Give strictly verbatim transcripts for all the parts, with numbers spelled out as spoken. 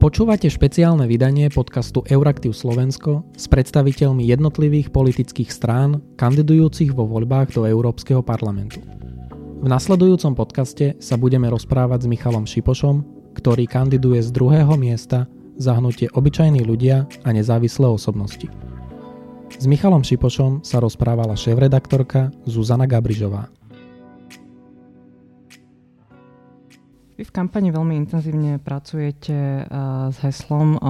Počúvate špeciálne vydanie podcastu Euraktiv Slovensko s predstaviteľmi jednotlivých politických strán kandidujúcich vo voľbách do Európskeho parlamentu. V nasledujúcom podcaste sa budeme rozprávať s Michalom Šipošom, ktorý kandiduje z druhého miesta za hnutie Obyčajní ľudia a nezávislé osobnosti. S Michalom Šipošom sa rozprávala šéfredaktorka Zuzana Gabrižová. Vy v kampani veľmi intenzívne pracujete s heslom,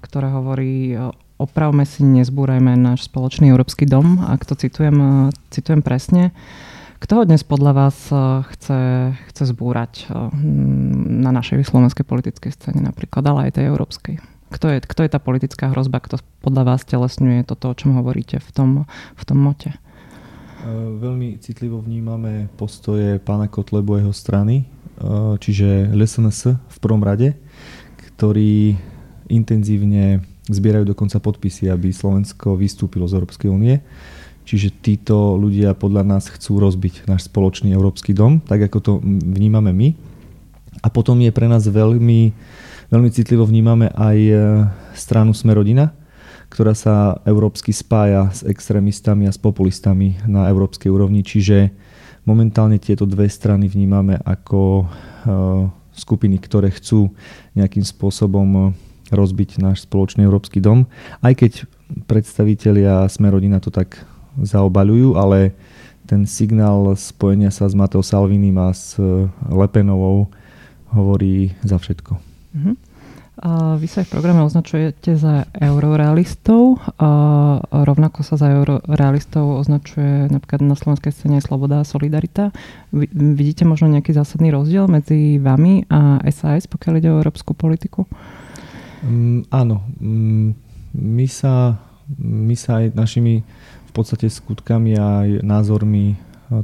ktoré hovorí opravme si, nezbúrajme náš spoločný európsky dom, ak to citujem, citujem presne. Kto ho dnes podľa vás chce, chce zbúrať na našej slovenskej politickej scéne napríklad, ale aj tej európskej? Kto je, kto je tá politická hrozba, kto podľa vás telesňuje toto, o čom hovoríte v tom, v tom mote? Veľmi citlivo vnímame postoje pána Kotlebu a jeho strany, čiže es en es v prvom rade, ktorí intenzívne zbierajú dokonca podpisy, aby Slovensko vystúpilo z Európskej únie. Čiže títo ľudia podľa nás chcú rozbiť náš spoločný európsky dom, tak ako to vnímame my. A potom je pre nás veľmi, veľmi citlivo vnímame aj stranu Smerodina, ktorá sa európsky spája s extrémistami a s populistami na európskej úrovni, čiže momentálne tieto dve strany vnímame ako skupiny, ktoré chcú nejakým spôsobom rozbiť náš spoločný európsky dom. Aj keď predstavitelia Smerodina to tak zaobaľujú, ale ten signál spojenia sa s Mateo Salvinim a s Lepenovou hovorí za všetko. Mhm. Vy sa v programe označujete za eurorealistov. Rovnako sa za eurorealistov označuje napríklad na slovenskej scéne Sloboda a Solidarita. Vidíte možno nejaký zásadný rozdiel medzi vami a es a es, pokiaľ ide o európsku politiku? Um, áno. Um, my, sa, my sa aj našimi v podstate skutkami a názormi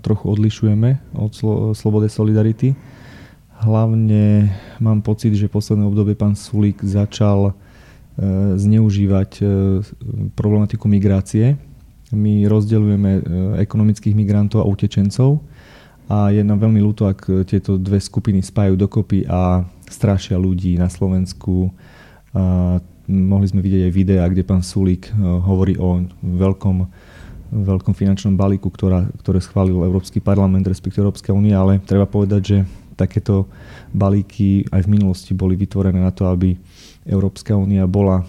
trochu odlišujeme od slo- Slobody a Solidarity. Hlavne mám pocit, že v poslednom období pán Sulík začal e, zneužívať e, problematiku migrácie. My rozdeľujeme e, ekonomických migrantov a utečencov a je nám veľmi ľúto, ak tieto dve skupiny spájajú dokopy a strašia ľudí na Slovensku. A mohli sme vidieť aj videá, kde pán Sulík e, hovorí o veľkom, veľkom finančnom balíku, ktorá, ktoré schválil Európsky parlament, respektíve Európska únia, ale treba povedať, že takéto balíky aj v minulosti boli vytvorené na to, aby Európska únia bola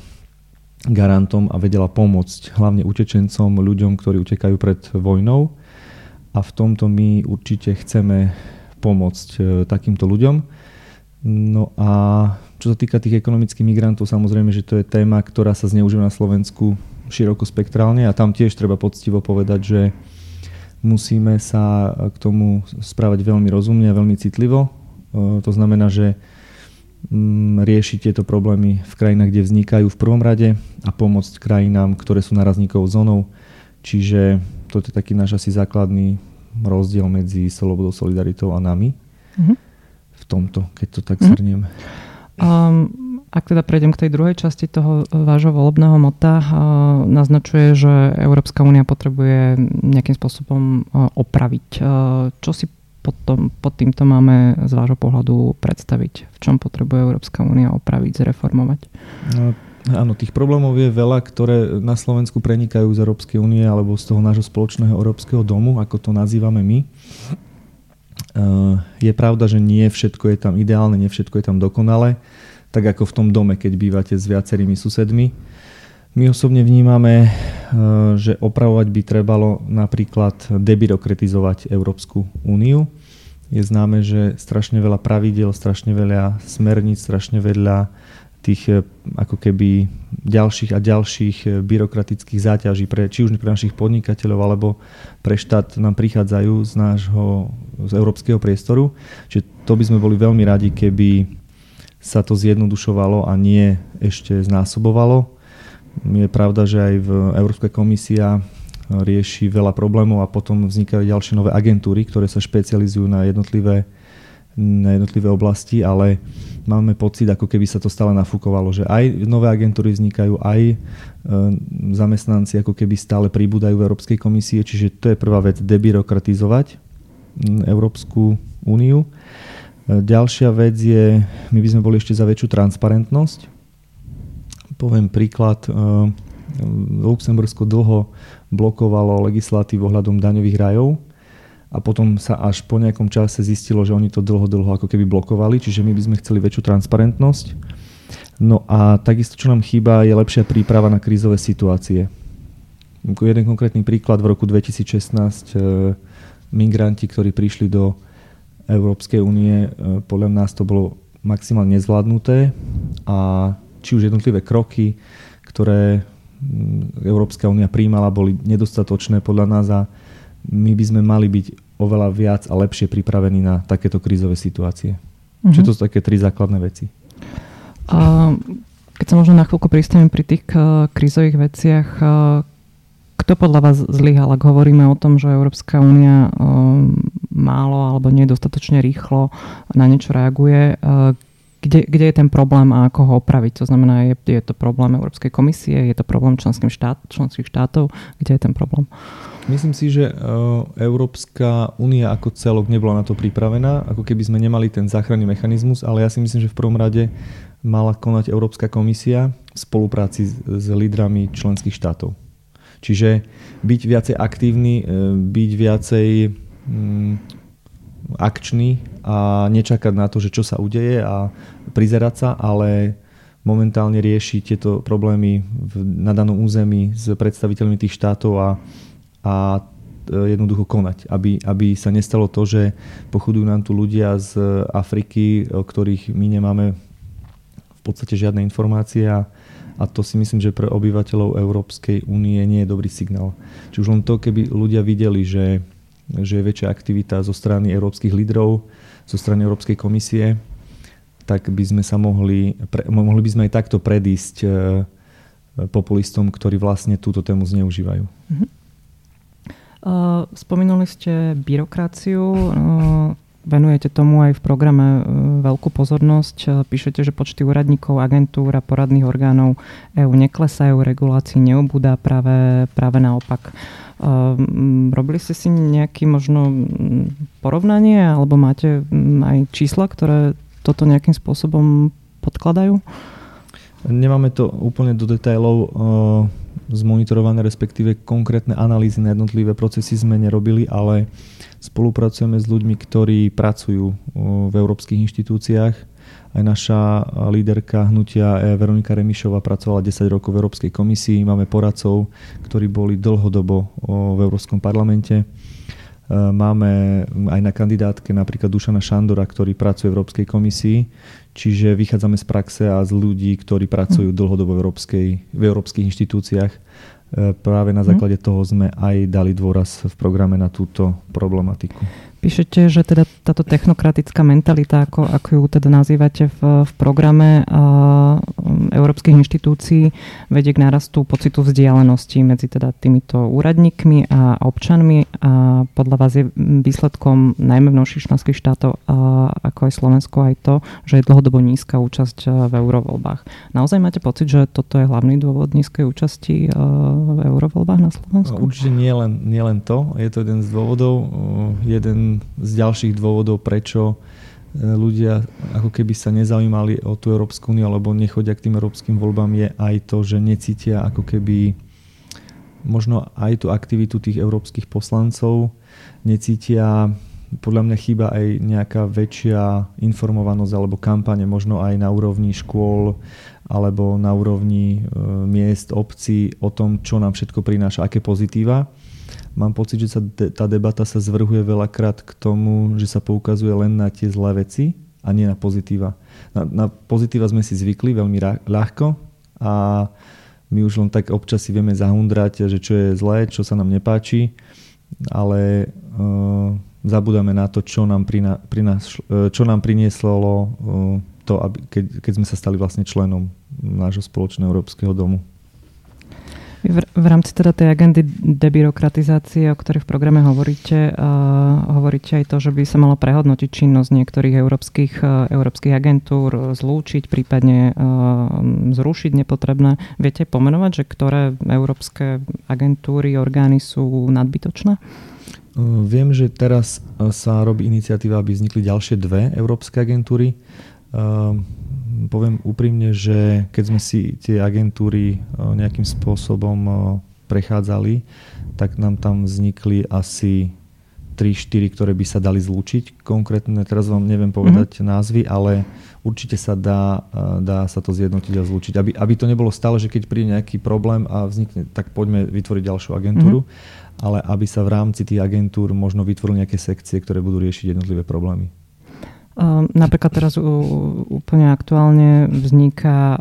garantom a vedela pomôcť hlavne utečencom, ľuďom, ktorí utekajú pred vojnou. A v tomto my určite chceme pomôcť takýmto ľuďom. No a čo sa týka tých ekonomických migrantov, samozrejme, že to je téma, ktorá sa zneužíva na Slovensku širokospektrálne a tam tiež treba poctivo povedať, že musíme sa k tomu správať veľmi rozumne a veľmi citlivo. To znamená, že riešiť tieto problémy v krajinách, kde vznikajú v prvom rade a pomôcť krajinám, ktoré sú narazníkovou zónou. Čiže toto je taký náš asi základný rozdiel medzi Slobodou, Solidaritou a nami. Mm-hmm. V tomto, keď to tak zhrniem. Mm-hmm. Um... Ak teda prejdem k tej druhej časti toho vášho volebného mota, naznačuje, že Európska únia potrebuje nejakým spôsobom opraviť. Čo si potom, pod týmto máme z vášho pohľadu predstaviť? V čom potrebuje Európska únia opraviť, zreformovať? No, áno, tých problémov je veľa, ktoré na Slovensku prenikajú z Európskej únie alebo z toho nášho spoločného európskeho domu, ako to nazývame my. Je pravda, že nie všetko je tam ideálne, nie všetko je tam dokonalé. Tak ako v tom dome, keď bývate s viacerými susedmi. My osobne vnímame, že opravovať by trebalo napríklad debyrokratizovať Európsku úniu. Je známe, že strašne veľa pravidiel, strašne veľa smerníc, strašne veľa tých ako keby ďalších a ďalších byrokratických záťaží, pre, či už pre našich podnikateľov, alebo pre štát nám prichádzajú z nášho, z európskeho priestoru. Čiže to by sme boli veľmi radi, keby sa to zjednodušovalo a nie ešte znásobovalo. Je pravda, že aj Európska komisia rieši veľa problémov a potom vznikajú ďalšie nové agentúry, ktoré sa špecializujú na jednotlivé, na jednotlivé oblasti, ale máme pocit, ako keby sa to stále nafúkovalo, že aj nové agentúry vznikajú, aj zamestnanci ako keby stále pribúdajú v Európskej komisii, čiže to je prvá vec, debyrokratizovať Európsku úniu. Ďalšia vec je, my by sme boli ešte za väčšiu transparentnosť. poviem príklad, Luxembursko dlho blokovalo legislatívu ohľadom daňových rajov a potom sa až po nejakom čase zistilo, že oni to dlho, dlho ako keby blokovali, čiže my by sme chceli väčšiu transparentnosť. No a takisto, čo nám chýba, je lepšia príprava na krízové situácie. Jeden konkrétny príklad, v roku dvetisícšestnásť migranti, ktorí prišli do Európskej únie, podľa nás to bolo maximálne nezvládnuté a či už jednotlivé kroky, ktoré Európska únia prijímala, boli nedostatočné podľa nás a my by sme mali byť oveľa viac a lepšie pripravení na takéto krízové situácie. Uh-huh. Čiže to sú také tri základné veci. Uh, keď sa možno na chvíľku pristavím pri tých uh, krízových veciach, uh, kto podľa vás zlyhal, ak hovoríme o tom, že Európska únia uh, málo alebo nedostatočne rýchlo na niečo reaguje, uh, Kde, kde je ten problém a ako ho opraviť? To znamená, je, je to problém Európskej komisie, je to problém členským štát, členských štátov? Kde je ten problém? Myslím si, že Európska únia ako celok nebola na to pripravená, ako keby sme nemali ten záchranný mechanizmus, ale ja si myslím, že v prvom rade mala konať Európska komisia v spolupráci s, s lídrami členských štátov. Čiže byť viacej aktívny, byť viacej... Mm, akčný a nečakať na to, že čo sa udeje a prizerať sa, ale momentálne rieši tieto problémy na danom území s predstaviteľmi tých štátov a, a jednoducho konať, aby, aby sa nestalo to, že pochodujú nám tu ľudia z Afriky, o ktorých my nemáme v podstate žiadne informácie a, a to si myslím, že pre obyvateľov Európskej únie nie je dobrý signál. Čiže už len to, keby ľudia videli, že že je väčšia aktivita zo strany európskych lídrov, zo strany Európskej komisie, tak by sme sa mohli, pre, mohli by sme aj takto predísť populistom, ktorí vlastne túto tému zneužívajú. Uh-huh. Uh, spomenuli ste byrokraciu, uh, venujete tomu aj v programe veľkú pozornosť. Píšete, že počty úradníkov, agentúr a poradných orgánov EÚ neklesajú, regulácií neubúda, práve, práve naopak. Robili ste si nejaké možno porovnanie alebo máte aj čísla, ktoré toto nejakým spôsobom podkladajú? Nemáme to úplne do detailov zmonitorované, respektíve konkrétne analýzy na jednotlivé procesy sme nerobili, ale spolupracujeme s ľuďmi, ktorí pracujú v európskych inštitúciách. Aj naša líderka hnutia Veronika Remišová pracovala desať rokov v Európskej komisii. Máme poradcov, ktorí boli dlhodobo v Európskom parlamente. Máme aj na kandidátke napríklad Dušana Šandora, ktorý pracuje v Európskej komisii. Čiže vychádzame z praxe a z ľudí, ktorí pracujú dlhodobo v, európskej, v európskych inštitúciách. Práve na základe toho sme aj dali dôraz v programe na túto problematiku. Píšete, že teda táto technokratická mentalita, ako, ako ju teda nazývate v, v programe uh, európskych inštitúcií, vedie k nárastu pocitu vzdialenosti medzi teda týmito úradníkmi a občanmi a podľa vás je výsledkom najmä mnohých členských štátov, uh, ako aj Slovensko, aj to, že je dlhodobo nízka účasť v eurovoľbách. Naozaj máte pocit, že toto je hlavný dôvod nízkej účasti uh, v eurovoľbách na Slovensku? Určite nie len, nie len to. Je to jeden z dôvodov. Uh, jeden z ďalších dôvodov, prečo ľudia ako keby sa nezaujímali o tú Európsku úniu alebo nechodia k tým európskym voľbám, je aj to, že necítia ako keby možno aj tú aktivitu tých európskych poslancov, necítia, podľa mňa chýba aj nejaká väčšia informovanosť alebo kampane, možno aj na úrovni škôl alebo na úrovni miest, obcí o tom, čo nám všetko prináša, aké pozitíva. Mám pocit, že sa de- tá debata sa zvrhuje veľakrát k tomu, že sa poukazuje len na tie zlé veci a nie na pozitíva. Na, na pozitíva sme si zvykli veľmi ra- ľahko a my už len tak občas si vieme zahundrať, že čo je zlé, čo sa nám nepáči, ale uh, zabudáme na to, čo nám, prina- prinaš- čo nám prinieslo uh, to, aby, keď, keď sme sa stali vlastne členom nášho spoločného európskeho domu. V rámci teda tej agendy debyrokratizácie, o ktorej v programe hovoríte, uh, hovoríte aj to, že by sa malo prehodnotiť činnosť niektorých európskych, uh, európskych agentúr, zlúčiť, prípadne uh, zrušiť nepotrebné. Viete pomenovať, že ktoré európske agentúry, orgány sú nadbytočné? Uh, viem, že teraz sa robí iniciatíva, aby vznikli ďalšie dve európske agentúry. Uh, poviem úprimne, že keď sme si tie agentúry nejakým spôsobom prechádzali, tak nám tam vznikli asi tri štyri, ktoré by sa dali zlúčiť. Konkrétne, teraz vám neviem povedať mm-hmm. názvy, ale určite sa dá, dá sa to zjednotiť a zlúčiť. Aby, aby to nebolo stále, že keď príde nejaký problém a vznikne, tak poďme vytvoriť ďalšiu agentúru, mm-hmm. ale aby sa v rámci tých agentúr možno vytvorili nejaké sekcie, ktoré budú riešiť jednotlivé problémy. Napríklad teraz úplne aktuálne vzniká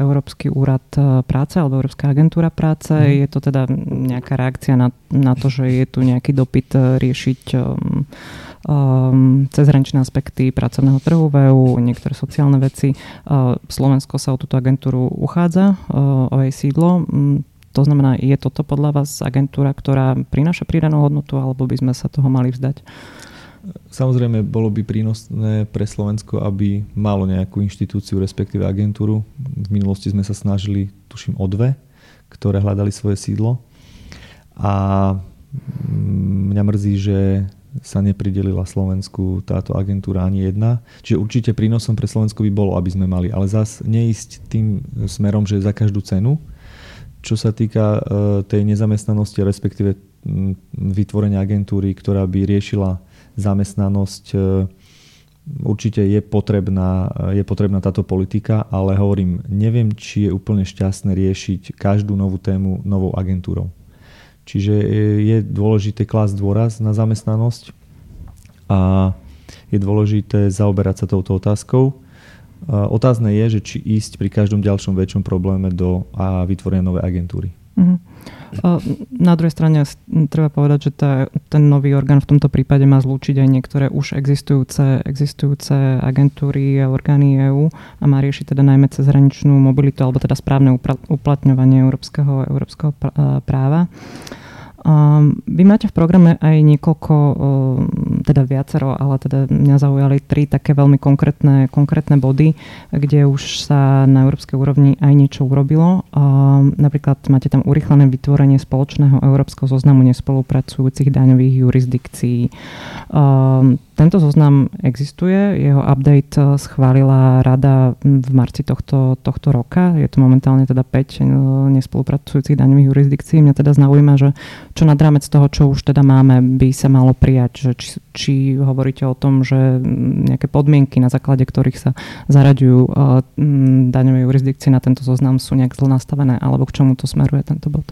Európsky úrad práce alebo Európska agentúra práce. Je to teda nejaká reakcia na, na to, že je tu nejaký dopyt riešiť um, um, cezhraničné aspekty pracovného trhu v EÚ, niektoré sociálne veci. Uh, Slovensko sa o túto agentúru uchádza, uh, o jej sídlo. Um, to znamená, je toto podľa vás agentúra, ktorá prináša pridanú hodnotu, alebo by sme sa toho mali vzdať? Samozrejme, bolo by prínosné pre Slovensko, aby malo nejakú inštitúciu, respektíve agentúru. V minulosti sme sa snažili, tuším, o dve, ktoré hľadali svoje sídlo. A mňa mrzí, že sa nepridelila Slovensku táto agentúra ani jedna. Čiže určite prínosom pre Slovensko by bolo, aby sme mali. Ale zase neísť tým smerom, že za každú cenu. Čo sa týka tej nezamestnanosti, respektíve vytvorenia agentúry, ktorá by riešila zamestnanosť, určite je potrebná, je potrebná táto politika, ale hovorím, neviem, či je úplne šťastné riešiť každú novú tému novou agentúrou. Čiže je dôležité klásť dôraz na zamestnanosť a je dôležité zaoberať sa touto otázkou. Otázne je, že či ísť pri každom ďalšom väčšom probléme do a vytvorenia novej agentúry. Mhm. Na druhej strane treba povedať, že tá, ten nový orgán v tomto prípade má zlúčiť aj niektoré už existujúce, existujúce agentúry a orgány EÚ a má riešiť teda najmä cezhraničnú mobilitu alebo teda správne uplatňovanie európskeho, európskeho práva. Vy máte v programe aj niekoľko, teda viacero, ale teda mňa zaujali tri také veľmi konkrétne, konkrétne body, kde už sa na európskej úrovni aj niečo urobilo. Napríklad máte tam urýchlené vytvorenie spoločného európskeho zoznamu nespolupracujúcich daňových jurisdikcií. Tento zoznam existuje, jeho update schválila rada v marci tohto, tohto roka. Je to momentálne teda päť nespolupracujúcich daňových jurisdikcií. Mňa teda zaujíma, že čo nad rámec toho, čo už teda máme, by sa malo prijať? Že či, či hovoríte o tom, že nejaké podmienky, na základe ktorých sa zaraďujú uh, daňové jurisdikcie na tento zoznam, sú nejak zle nastavené, alebo k čomu to smeruje tento bod?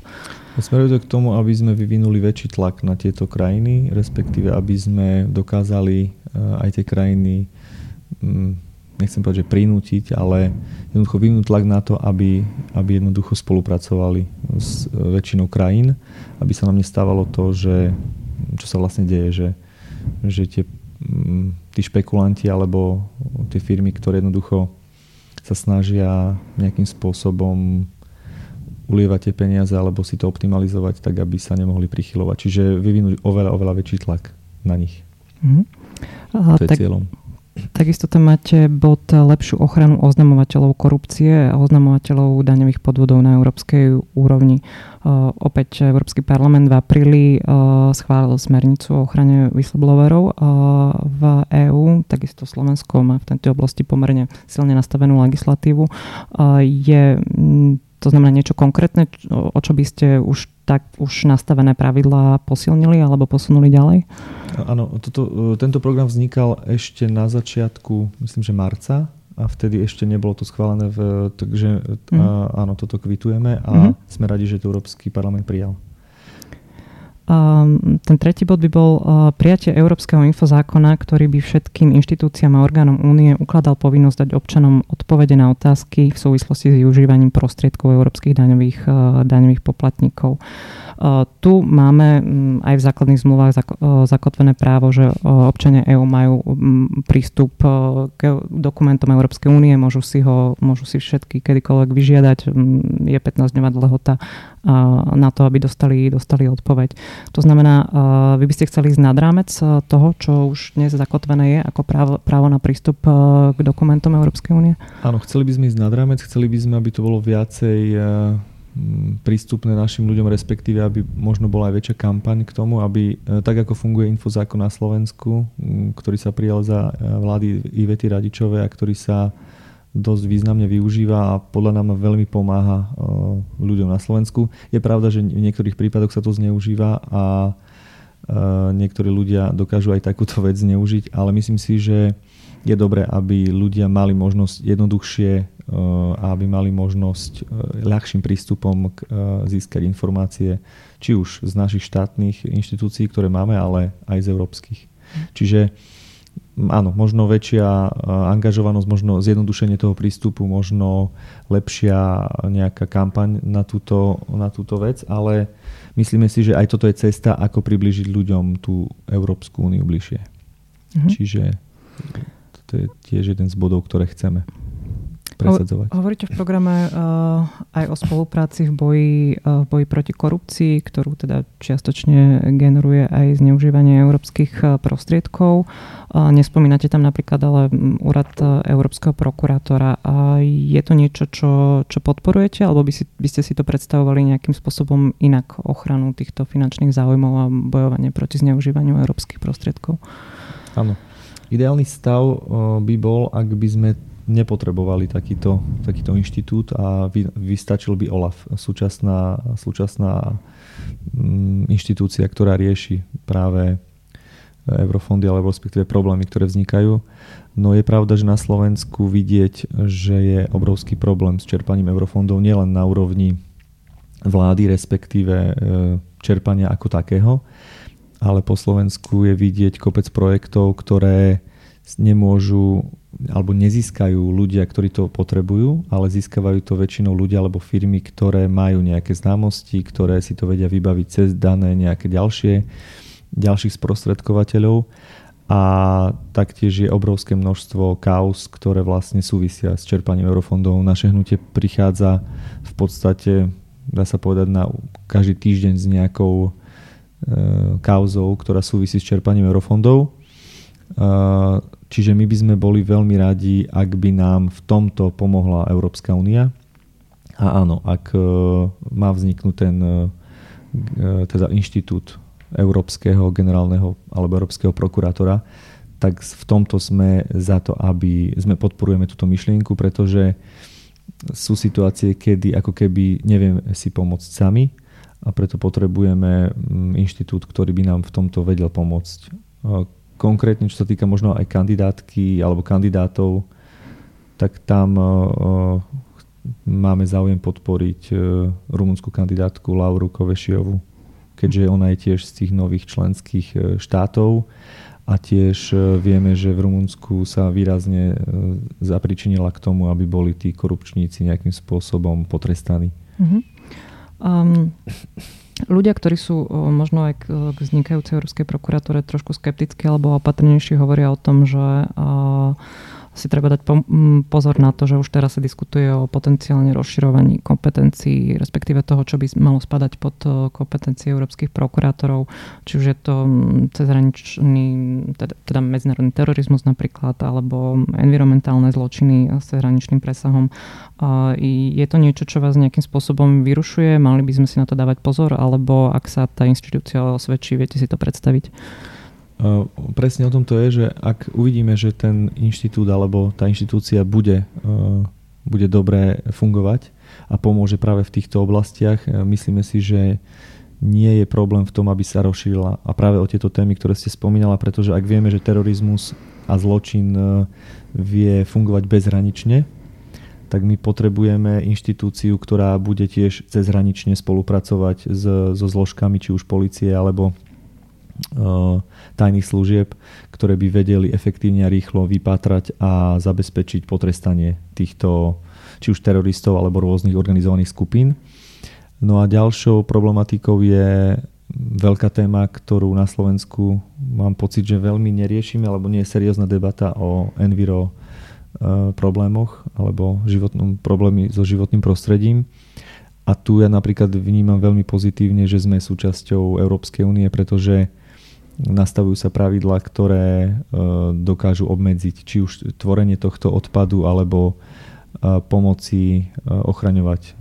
Smeruje to k tomu, aby sme vyvinuli väčší tlak na tieto krajiny, respektíve aby sme dokázali uh, aj tie krajiny, um, nechcem povedať, že prinútiť, ale jednoducho vyvinúť tlak na to, aby, aby jednoducho spolupracovali s väčšinou krajín, aby sa nám nestávalo to, že, čo sa vlastne deje, že, že tie, tí špekulanti alebo tie firmy, ktoré jednoducho sa snažia nejakým spôsobom ulievať tie peniaze alebo si to optimalizovať, tak aby sa nemohli prichylovať. Čiže vyvinúť oveľa, oveľa väčší tlak na nich. Mm-hmm. Aha, to je tak... cieľom. Takisto tam máte bod lepšiu ochranu oznamovateľov korupcie a oznamovateľov daňových podvodov na európskej úrovni. Uh, opäť Európsky parlament v apríli uh, schválil smernicu o ochrane whistleblowerov uh, v EÚ. Takisto Slovensko má v tejto oblasti pomerne silne nastavenú legislatívu. Uh, je to znamená niečo konkrétne, o čo by ste už tak už nastavené pravidlá posilnili alebo posunuli ďalej? Áno, toto, tento program vznikal ešte na začiatku, myslím, že marca a vtedy ešte nebolo to schválené, v, takže mm. áno, toto kvitujeme a mm. sme radi, že to Európsky parlament prijal. Ten tretí bod by bol prijatie Európskeho infozákona, ktorý by všetkým inštitúciám a orgánom únie ukladal povinnosť dať občanom odpovede na otázky v súvislosti s využívaním prostriedkov európskych daňových, daňových poplatníkov. Tu máme aj v základných zmluvách zakotvené právo, že občania EÚ majú prístup k dokumentom Európskej únie, môžu si ho, môžu si všetky kedykoľvek vyžiadať. Je pätnásťdňová lehota na to, aby dostali, dostali odpoveď. To znamená, vy by ste chceli ísť nad rámec toho, čo už dnes zakotvené je ako právo, právo na prístup k dokumentom Európskej únie? Áno, chceli by sme ísť nad rámec, chceli by sme, aby to bolo viacej prístupné našim ľuďom, respektíve, aby možno bola aj väčšia kampaň k tomu, aby tak, ako funguje infozákon na Slovensku, ktorý sa prijal za vlády Ivety Radičovej a ktorý sa dosť významne využíva a podľa nám veľmi pomáha ľuďom na Slovensku. Je pravda, že v niektorých prípadoch sa to zneužíva a niektorí ľudia dokážu aj takúto vec zneužiť, ale myslím si, že je dobré, aby ľudia mali možnosť jednoduchšie a aby mali možnosť ľahším prístupom získať informácie, či už z našich štátnych inštitúcií, ktoré máme, ale aj z európskych. Čiže áno, možno väčšia angažovanosť, možno zjednodušenie toho prístupu, možno lepšia nejaká kampaň na túto, na túto vec, ale myslíme si, že aj toto je cesta, ako priblížiť ľuďom tú Európsku úniu bližšie. Mhm. Čiže to je tiež jeden z bodov, ktoré chceme presadzovať. Hovoríte v programe uh, aj o spolupráci v boji, uh, v boji proti korupcii, ktorú teda čiastočne generuje aj zneužívanie európskych uh, prostriedkov. Uh, nespomínate tam napríklad ale úrad uh, európskeho prokurátora. Uh, je to niečo, čo, čo podporujete, alebo by, si, by ste si to predstavovali nejakým spôsobom inak, ochranu týchto finančných záujmov a bojovanie proti zneužívaniu európskych prostriedkov? Áno. Ideálny stav by bol, ak by sme nepotrebovali takýto, takýto inštitút a vy, vystačil by OLAF, súčasná, súčasná inštitúcia, ktorá rieši práve eurofondy alebo respektíve problémy, ktoré vznikajú. No je pravda, že na Slovensku vidieť, že je obrovský problém s čerpaním eurofondov nielen na úrovni vlády, respektíve čerpania ako takého, ale po Slovensku je vidieť kopec projektov, ktoré nemôžu alebo nezískajú ľudia, ktorí to potrebujú, ale získavajú to väčšinou ľudia alebo firmy, ktoré majú nejaké známosti, ktoré si to vedia vybaviť cez dané nejaké ďalšie, ďalších sprostredkovateľov. A taktiež je obrovské množstvo kauz, ktoré vlastne súvisia s čerpaním eurofondov. Naše hnutie prichádza v podstate, dá sa povedať, na každý týždeň s nejakou kauzou, ktorá súvisí s čerpaním eurofondov. Čiže my by sme boli veľmi radi, ak by nám v tomto pomohla Európska únia. A áno, ak má vzniknúť ten teda inštitút Európskeho generálneho alebo Európskeho prokurátora, tak v tomto sme za to, aby sme podporujeme túto myšlienku, pretože sú situácie, kedy ako keby nevieme si pomôcť sami, a preto potrebujeme inštitút, ktorý by nám v tomto vedel pomôcť. Konkrétne, čo sa týka možno aj kandidátky alebo kandidátov, tak tam máme záujem podporiť rumunskú kandidátku Lauru Kovešiovú, keďže ona je tiež z tých nových členských štátov a tiež vieme, že v Rumunsku sa výrazne zapričinila k tomu, aby boli tí korupčníci nejakým spôsobom potrestaní. Mm-hmm. Um, ľudia, ktorí sú uh, možno aj k, k vznikajúcej Európskej prokuratúre trošku skepticky alebo opatrnejší, hovoria o tom, že uh, si treba dať po- pozor na to, že už teraz sa diskutuje o potenciálne rozširovaní kompetencií, respektíve toho, čo by malo spadať pod uh, kompetencie európskych prokurátorov, či už je to cezhraničný, teda, teda medzinárodný terorizmus napríklad, alebo environmentálne zločiny s cezhraničným presahom. Je to niečo, čo vás nejakým spôsobom vyrušuje? Mali by sme si na to dávať pozor? Alebo ak sa tá inštitúcia osvedčí, viete si to predstaviť? Uh, presne o tom to je, že ak uvidíme, že ten inštitút alebo tá inštitúcia bude, uh, bude dobre fungovať a pomôže práve v týchto oblastiach, myslíme si, že nie je problém v tom, aby sa rozšírila. A práve o tieto témy, ktoré ste spomínala, pretože ak vieme, že terorizmus a zločin uh, vie fungovať bezhranične, tak my potrebujeme inštitúciu, ktorá bude tiež cezhranične spolupracovať s, so zložkami, či už polície, alebo e, tajných služieb, ktoré by vedeli efektívne a rýchlo vypátrať a zabezpečiť potrestanie týchto, či už teroristov, alebo rôznych organizovaných skupín. No a ďalšou problematikou je veľká téma, ktorú na Slovensku mám pocit, že veľmi neriešime, alebo nie je seriózna debata o enviro problémoch alebo životnom, problémy so životným prostredím. A tu ja napríklad vnímam veľmi pozitívne, že sme súčasťou Európskej únie, pretože nastavujú sa pravidlá, ktoré dokážu obmedziť či už tvorenie tohto odpadu alebo pomoci ochraňovať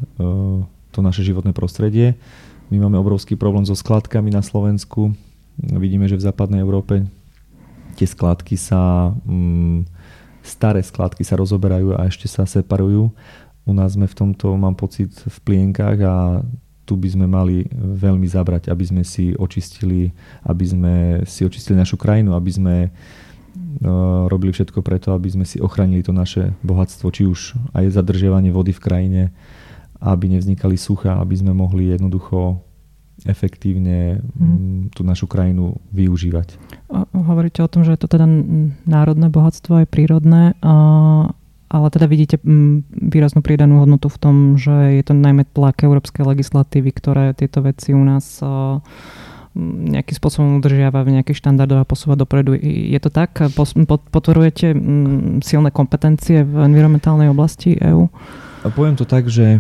to naše životné prostredie. My máme obrovský problém so skládkami na Slovensku. Vidíme, že v západnej Európe tie skládky sa... Mm, staré skladky sa rozoberajú a ešte sa separujú. U nás sme v tomto, mám pocit, v plienkach a tu by sme mali veľmi zabrať, aby sme si očistili, aby sme si očistili našu krajinu, aby sme robili všetko preto, aby sme si ochránili to naše bohatstvo, či už aj zadržiavanie vody v krajine, aby nevznikali suchá, aby sme mohli jednoducho efektívne hmm. tú našu krajinu využívať. Hovoríte o tom, že je to teda národné bohatstvo, aj prírodné, ale teda vidíte výraznú pridanú hodnotu v tom, že je to najmä tlak európskej legislatívy, ktoré tieto veci u nás nejakým spôsobom udržiava v nejakých štandardoch a posúva dopredu. Je to tak? Potvrujete silné kompetencie v environmentálnej oblasti EÚ? Poviem to tak, že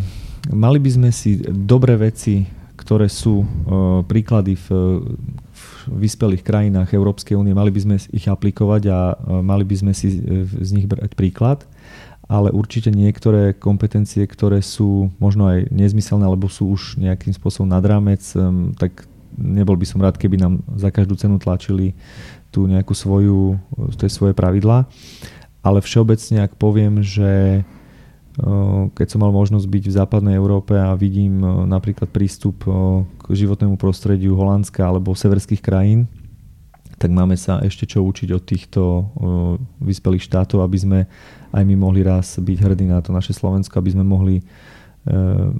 mali by sme si dobré veci, ktoré sú príklady v, v vyspelých krajinách Európskej únie, mali by sme ich aplikovať a mali by sme si z nich brať príklad, ale určite niektoré kompetencie, ktoré sú možno aj nezmyselné, alebo sú už nejakým spôsobom nad rámec, tak nebol by som rád, keby nám za každú cenu tlačili tú nejakú svoju, tie svoje pravidlá. Ale všeobecne, ak poviem, že keď som mal možnosť byť v západnej Európe a vidím napríklad prístup k životnému prostrediu Holandska alebo severských krajín, tak máme sa ešte čo učiť od týchto vyspelých štátov, aby sme aj my mohli raz byť hrdí na to naše Slovensko, aby sme mohli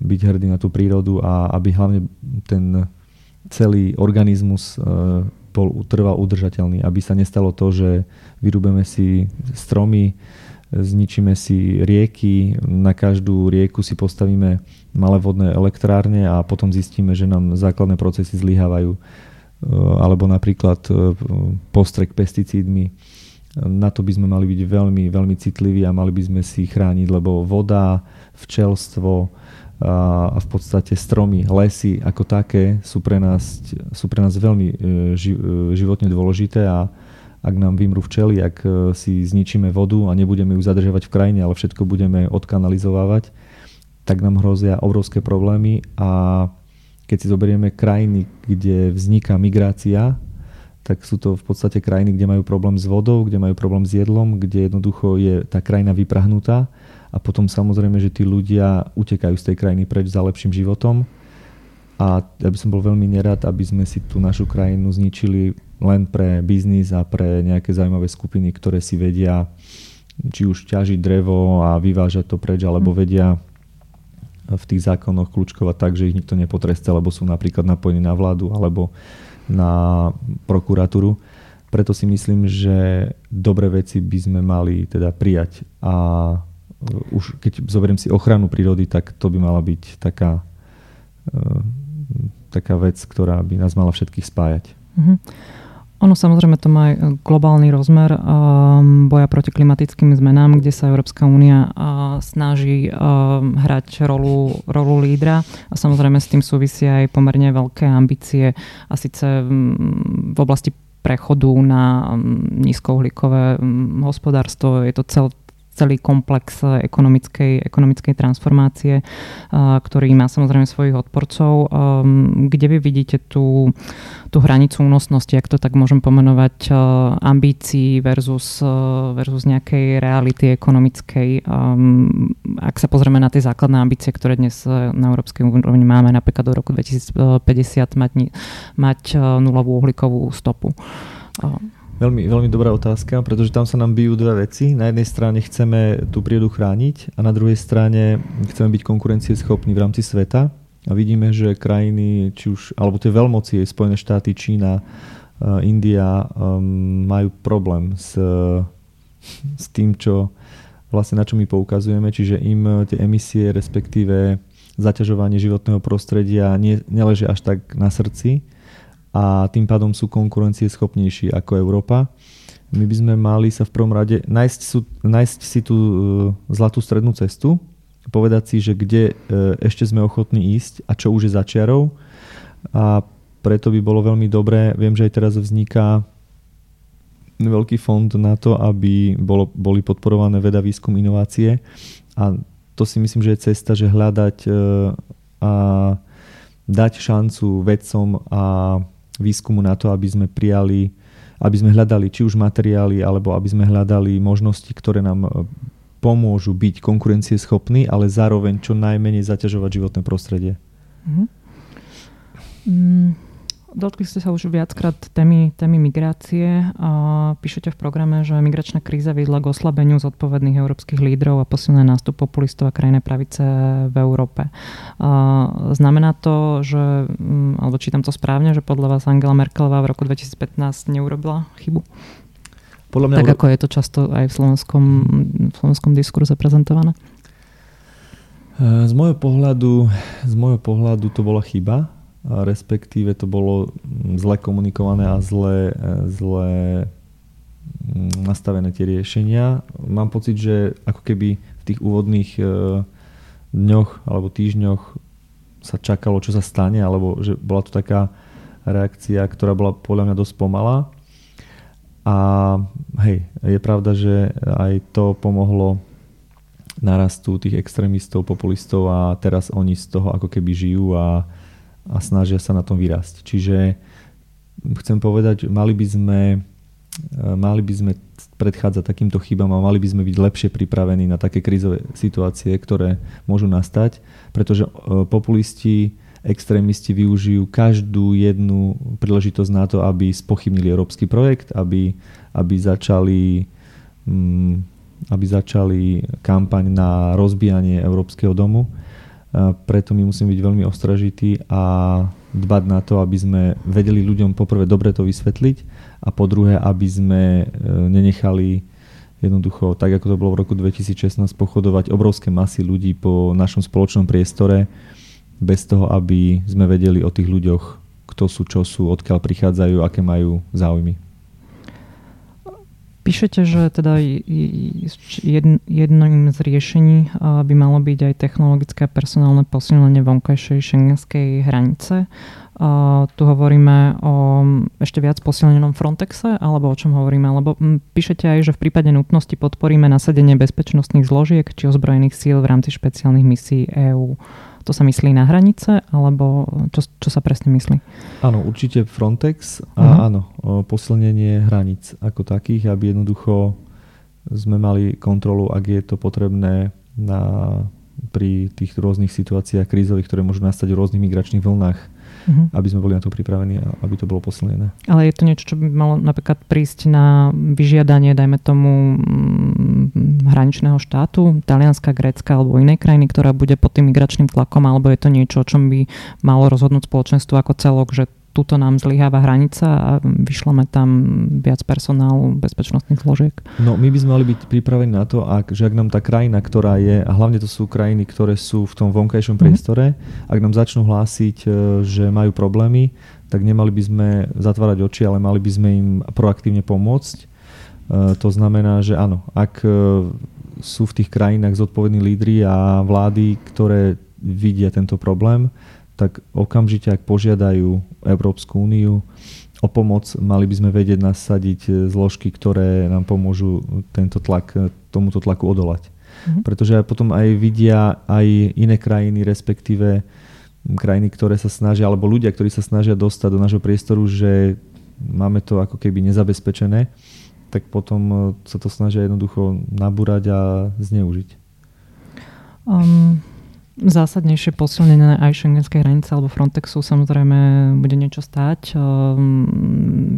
byť hrdí na tú prírodu a aby hlavne ten celý organizmus bol trval udržateľný, aby sa nestalo to, že vyrúbeme si stromy, zničíme si rieky, na každú rieku si postavíme malé vodné elektrárne a potom zistíme, že nám základné procesy zlyhávajú. Alebo napríklad postrek pesticídmi. Na to by sme mali byť veľmi, veľmi citliví a mali by sme si chrániť, lebo voda, včelstvo a v podstate stromy, lesy ako také sú pre nás, sú pre nás veľmi životne dôležité a ak nám vymrú včely, ak si zničíme vodu a nebudeme ju zadržiavať v krajine, ale všetko budeme odkanalizovávať, tak nám hrozia obrovské problémy a keď si zoberieme krajiny, kde vzniká migrácia, tak sú to v podstate krajiny, kde majú problém s vodou, kde majú problém s jedlom, kde jednoducho je tá krajina vyprahnutá a potom samozrejme, že tí ľudia utekajú z tej krajiny preč za lepším životom a ja by som bol veľmi nerad, aby sme si tú našu krajinu zničili len pre biznis a pre nejaké zaujímavé skupiny, ktoré si vedia či už ťažiť drevo a vyvážať to preč, alebo vedia v tých zákonoch kľúčkovať tak, že ich nikto nepotrestá, lebo sú napríklad napojení na vládu alebo na prokuratúru. Preto si myslím, že dobré veci by sme mali teda prijať. A už keď zoberiem si ochranu prírody, tak to by mala byť taká, taká vec, ktorá by nás mala všetkých spájať. Mhm. Ono samozrejme to má aj globálny rozmer um, boja proti klimatickým zmenám, kde sa Európska únia uh, snaží um, hrať rolu, rolu lídra a samozrejme s tým súvisia aj pomerne veľké ambície a síce um, v oblasti prechodu na um, nízkouhlíkové um, hospodárstvo. Je to cel, celý komplex ekonomickej, ekonomickej transformácie, uh, ktorý má samozrejme svojich odporcov. Um, kde vy vidíte tú tú hranicu únosnosti, ak to tak môžem pomenovať, ambícií versus, versus nejakej reality ekonomickej. Ak sa pozrieme na tie základné ambície, ktoré dnes na európskej úrovni máme, napríklad do roku dvetisícpäťdesiat mať, mať nulovú uhlíkovú stopu. Veľmi, veľmi dobrá otázka, pretože tam sa nám bijú dve veci. Na jednej strane chceme tú prírodu chrániť a na druhej strane chceme byť konkurencieschopní v rámci sveta. A vidíme, že krajiny, či už, alebo tie veľmoci, Spojené štáty, Čína, India, majú problém s, s tým, čo vlastne na čo my poukazujeme. Čiže im tie emisie, respektíve zaťažovanie životného prostredia nie, neleží až tak na srdci a tým pádom sú konkurencieschopnejší ako Európa. My by sme mali sa v prvom rade nájsť, nájsť si tú zlatú strednú cestu, povedať si, že kde ešte sme ochotní ísť a čo už je za čiarou. A preto by bolo veľmi dobré, viem, že aj teraz vzniká veľký fond na to, aby bolo, boli podporované veda, výskum, inovácie. A to si myslím, že je cesta, že hľadať a dať šancu vedcom a výskumu na to, aby sme prijali aby sme hľadali či už materiály, alebo aby sme hľadali možnosti, ktoré nám pomôžu byť konkurencieschopní, ale zároveň čo najmenej zaťažovať životné prostredie. Mhm. Mm. Dotkli ste sa už viackrát témy, témy migrácie a píšete v programe, že migračná kríza viedla k oslabeniu zodpovedných európskych lídrov a posilnený nástup populistov a krajnej pravice v Európe. A znamená to, že, alebo čítam to správne, že podľa vás Angela Merkelová v roku dvetisícpätnásť neurobila chybu? Podľa mňa tak, uro... ako je to často aj v slovenskom, v slovenskom diskurze prezentované? Z môjho pohľadu, z môjho pohľadu to bola chyba. A respektíve to bolo zle komunikované a zle, zle nastavené tie riešenia. Mám pocit, že ako keby v tých úvodných dňoch alebo týždňoch sa čakalo, čo sa stane, alebo že bola to taká reakcia, ktorá bola podľa mňa dosť pomalá. A hej, je pravda, že aj to pomohlo narastu tých extrémistov, populistov a teraz oni z toho ako keby žijú a a snažia sa na tom vyrásť. Čiže chcem povedať, mali by sme, mali by sme predchádzať takýmto chybám a mali by sme byť lepšie pripravení na také krízové situácie, ktoré môžu nastať, pretože populisti, extrémisti využijú každú jednu príležitosť na to, aby spochybnili európsky projekt, aby, aby začali, aby začali kampaň na rozbijanie Európskeho domu. A preto my musíme byť veľmi ostražití a dbať na to, aby sme vedeli ľuďom poprvé dobre to vysvetliť a po druhé, aby sme nenechali jednoducho, tak ako to bolo v roku dvetisícšestnásť, pochodovať obrovské masy ľudí po našom spoločnom priestore bez toho, aby sme vedeli o tých ľuďoch, kto sú, čo sú, odkiaľ prichádzajú, aké majú záujmy. Píšete, že teda jedným z riešení by malo byť aj technologické a personálne posilnenie vonkajšej šengenskej hranice. Tu hovoríme o ešte viac posilnenom Frontexe, alebo o čom hovoríme? Lebo píšete aj, že v prípade nutnosti podporíme nasadenie bezpečnostných zložiek či ozbrojených síl v rámci špeciálnych misií EÚ. To sa myslí na hranice, alebo čo, čo sa presne myslí? Áno, určite Frontex a uh-huh. áno, posilnenie hraníc ako takých, aby jednoducho sme mali kontrolu, ak je to potrebné na, pri tých rôznych situáciách krízových, ktoré môžu nastať v rôznych migračných vlnách, uh-huh. aby sme boli na to pripravení a aby to bolo posilnené. Ale je to niečo, čo by malo napríklad prísť na vyžiadanie, dajme tomu, hraničného štátu, Talianska, Grécka alebo inej krajiny, ktorá bude pod tým migračným tlakom, alebo je to niečo, o čom by malo rozhodnúť spoločenstvo ako celok, že tuto nám zlyháva hranica a vyšleme tam viac personálu, bezpečnostných zložiek? No my by sme mali byť pripravení na to, ak, že ak nám tá krajina, ktorá je, a hlavne to sú krajiny, ktoré sú v tom vonkajšom priestore, mm-hmm. ak nám začnú hlásiť, že majú problémy, tak nemali by sme zatvárať oči, ale mali by sme im proaktívne pomôcť. To znamená, že áno, ak sú v tých krajinách zodpovední lídri a vlády, ktoré vidia tento problém, tak okamžite, ak požiadajú Európsku úniu o pomoc, mali by sme vedieť nasadiť zložky, ktoré nám pomôžu tento tlak, tomuto tlaku odolať. Mhm. Pretože potom aj vidia aj iné krajiny, respektíve krajiny, ktoré sa snažia, alebo ľudia, ktorí sa snažia dostať do nášho priestoru, že máme to ako keby nezabezpečené, tak potom sa to snažia jednoducho nabúrať a zneužiť. Um, zásadnejšie posilnenie aj šengenskej hranice alebo Frontexu samozrejme bude niečo stáť. Um,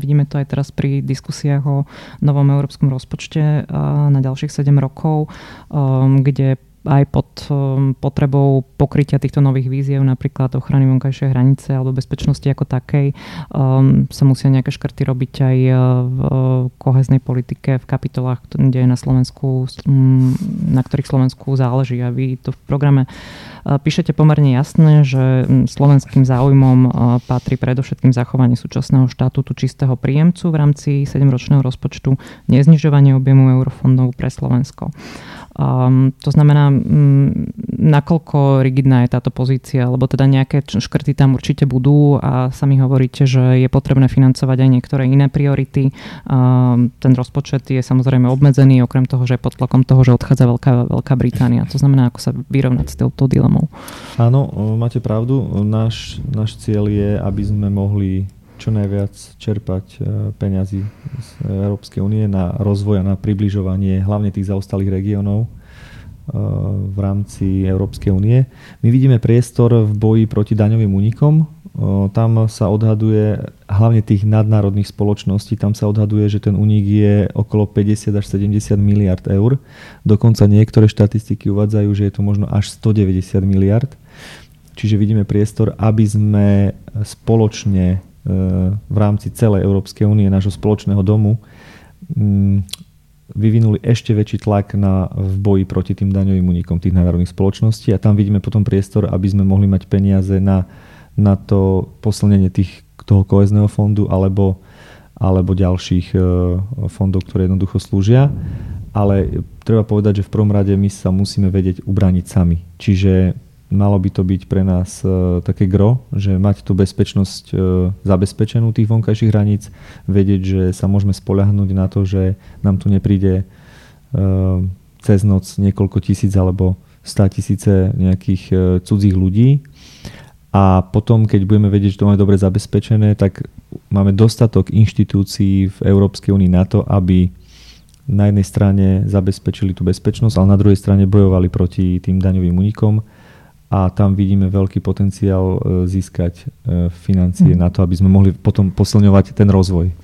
vidíme to aj teraz pri diskusiách o novom európskom rozpočte na ďalších sedem rokov, um, kde aj pod um, potrebou pokrytia týchto nových víziev, napríklad ochrany vonkajšej hranice alebo bezpečnosti ako takej, um, sa musia nejaké škrty robiť aj uh, v uh, koheznej politike v kapitolách, kde je na Slovensku, um, na ktorých Slovensku záleží. A vy to v programe uh, píšete pomerne jasne, že slovenským záujmom uh, patrí predovšetkým zachovanie súčasného štatútu čistého príjemcu v rámci sedemročného rozpočtu, neznižovanie objemu eurofondov pre Slovensko. Um, to znamená, um, nakoľko rigidná je táto pozícia, lebo teda nejaké škrty tam určite budú a sami hovoríte, že je potrebné financovať aj niektoré iné priority. Um, ten rozpočet je samozrejme obmedzený, okrem toho, že je pod tlakom toho, že odchádza Veľká, Veľká Británia. To znamená, ako sa vyrovnať s touto dilemou. Áno, máte pravdu. Náš, náš cieľ je, aby sme mohli čo najviac čerpať peňazí z Európskej únie na rozvoj a na približovanie hlavne tých zaostalých regiónov v rámci Európskej únie. My vidíme priestor v boji proti daňovým únikom. Tam sa odhaduje, hlavne tých nadnárodných spoločností, tam sa odhaduje, že ten únik je okolo päťdesiat až sedemdesiat miliárd eur. Dokonca niektoré štatistiky uvádzajú, že je to možno až stodeväťdesiat miliárd. Čiže vidíme priestor, aby sme spoločne v rámci celej Európskej únie, nášho spoločného domu, vyvinuli ešte väčší tlak na, v boji proti tým daňovým únikom tých nadnárodných spoločností a tam vidíme potom priestor, aby sme mohli mať peniaze na, na to posilnenie tých, toho kohezného fondu alebo, alebo ďalších fondov, ktoré jednoducho slúžia. Ale treba povedať, že v prvom rade my sa musíme vedieť ubrániť sami. Čiže malo by to byť pre nás e, také gro, že mať tú bezpečnosť e, zabezpečenú tých vonkajších hraníc, vedieť, že sa môžeme spoľahnúť na to, že nám tu nepríde e, cez noc niekoľko tisíc alebo stá tisíce nejakých e, cudzích ľudí. A potom, keď budeme vedieť, že to máme dobre zabezpečené, tak máme dostatok inštitúcií v Európskej únii na to, aby na jednej strane zabezpečili tú bezpečnosť, ale na druhej strane bojovali proti tým daňovým únikom. A tam vidíme veľký potenciál získať financie na to, aby sme mohli potom posilňovať ten rozvoj.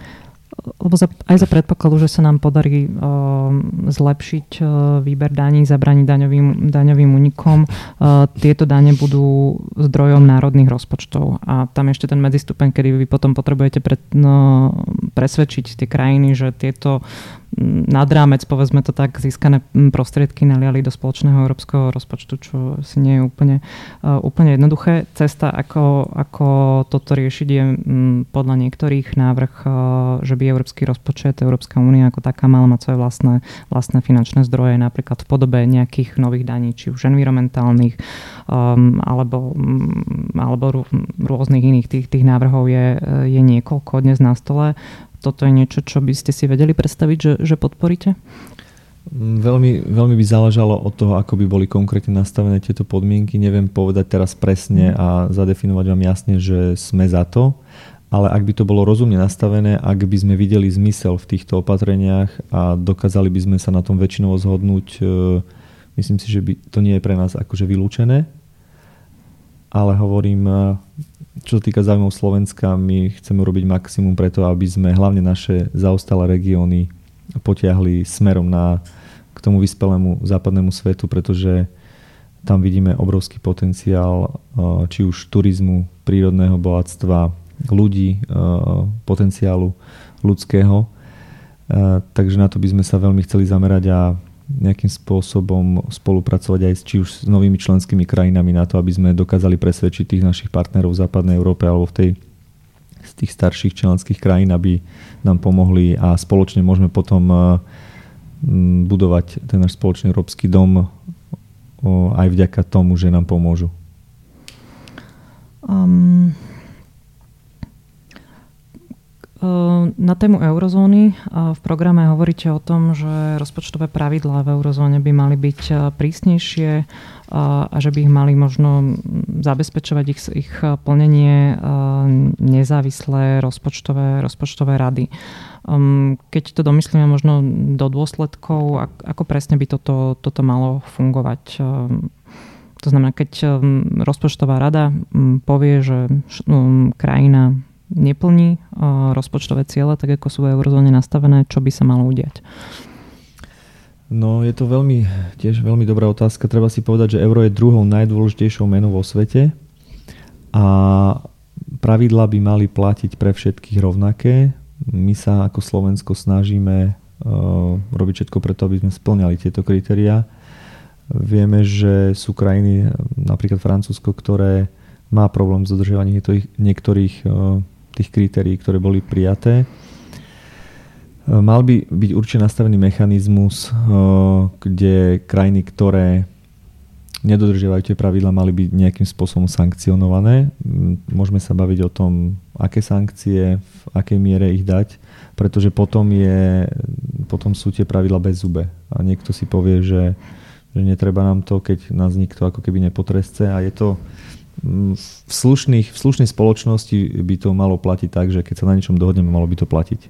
Lebo za, aj za predpokladu, že sa nám podarí uh, zlepšiť uh, výber daní, zabrániť daňovým, daňovým únikom, uh, tieto dane budú zdrojom národných rozpočtov. A tam ešte ten medzistupeň, kedy vy potom potrebujete pred, no, presvedčiť tie krajiny, že tieto nad rámec, povedzme to tak, získané prostriedky naliali do spoločného európskeho rozpočtu, čo si nie je úplne, uh, úplne jednoduché. Cesta, ako, ako toto riešiť, je um, podľa niektorých návrh, uh, že by európsky rozpočet, Európska únia ako taká mala mať svoje vlastné, vlastné finančné zdroje, napríklad v podobe nejakých nových daní, či už environmentálnych, um, alebo, um, alebo rôznych iných tých, tých návrhov je, je niekoľko dnes na stole. Toto je niečo, čo by ste si vedeli predstaviť, že, že podporíte? Veľmi, veľmi by záležalo od toho, ako by boli konkrétne nastavené tieto podmienky. Neviem povedať teraz presne a zadefinovať vám jasne, že sme za to. Ale ak by to bolo rozumne nastavené, ak by sme videli zmysel v týchto opatreniach a dokázali by sme sa na tom väčšinovo zhodnúť, myslím si, že by to nie je pre nás akože vylúčené. Ale hovorím, čo sa týka záujmov Slovenska, my chceme robiť maximum preto, aby sme hlavne naše zaostalé regióny potiahli smerom na, k tomu vyspelému západnému svetu, pretože tam vidíme obrovský potenciál či už turizmu, prírodného bohatstva, ľudí, potenciálu ľudského. Takže na to by sme sa veľmi chceli zamerať a nejakým spôsobom spolupracovať aj s, či už s novými členskými krajinami na to, aby sme dokázali presvedčiť tých našich partnerov v západnej Európe alebo v tej, z tých starších členských krajín, aby nám pomohli a spoločne môžeme potom budovať ten náš spoločný európsky dom aj vďaka tomu, že nám pomôžu. Um... Na tému eurozóny v programe hovoríte o tom, že rozpočtové pravidlá v eurozóne by mali byť prísnejšie a že by ich mali možno zabezpečovať ich, ich plnenie nezávislé rozpočtové, rozpočtové rady. Keď to domyslíme možno do dôsledkov, ako presne by toto, toto malo fungovať? To znamená, keď rozpočtová rada povie, že krajina neplní rozpočtové ciele, tak ako sú v eurozóne nastavené, čo by sa malo udiať? No, je to veľmi, tiež veľmi dobrá otázka. Treba si povedať, že euro je druhou najdôležitejšou menou vo svete a pravidlá by mali platiť pre všetkých rovnaké. My sa ako Slovensko snažíme uh, robiť všetko preto, aby sme spĺňali tieto kritériá. Vieme, že sú krajiny, napríklad Francúzsko, ktoré má problém s dodržiavaním niektorých tých kritérií, ktoré boli prijaté. Mal by byť určite nastavený mechanizmus, kde krajiny, ktoré nedodržiavajú tie pravidlá, mali byť nejakým spôsobom sankcionované. Môžeme sa baviť o tom, aké sankcie, v akej miere ich dať, pretože potom, je, potom sú tie pravidlá bez zube. A niekto si povie, že, že netreba nám to, keď nás nikto ako keby nepotresce. A je to v, slušných, v slušnej spoločnosti by to malo platiť tak, že keď sa na niečom dohodneme, malo by to platiť.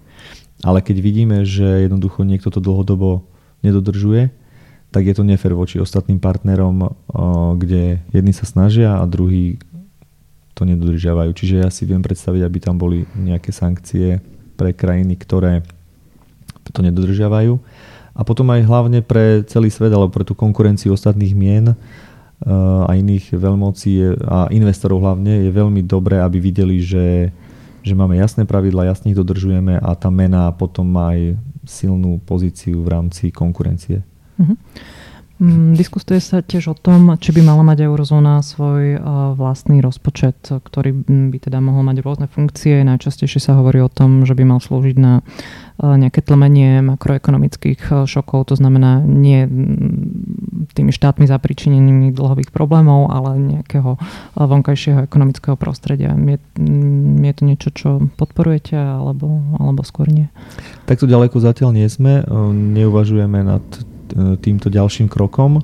Ale keď vidíme, že jednoducho niekto to dlhodobo nedodržuje, tak je to nefér voči ostatným partnerom, kde jedni sa snažia a druhí to nedodržiavajú. Čiže ja si viem predstaviť, aby tam boli nejaké sankcie pre krajiny, ktoré to nedodržiavajú. A potom aj hlavne pre celý svet, alebo pre tú konkurenciu ostatných mien a iných veľmocí a investorov hlavne, je veľmi dobré, aby videli, že, že máme jasné pravidlá, jasne ich dodržujeme a tá mena potom má aj silnú pozíciu v rámci konkurencie. Uh-huh. Diskutuje sa tiež o tom, či by mala mať eurozóna svoj vlastný rozpočet, ktorý by teda mohol mať rôzne funkcie. Najčastejšie sa hovorí o tom, že by mal slúžiť na nejaké tlmenie makroekonomických šokov, to znamená nie tými štátmi zapričinenými dlhových problémov, ale nejakého vonkajšieho ekonomického prostredia. Je, je to niečo, čo podporujete, alebo, alebo skôr nie? Takto ďaleko zatiaľ nie sme. Neuvažujeme nad týmto ďalším krokom.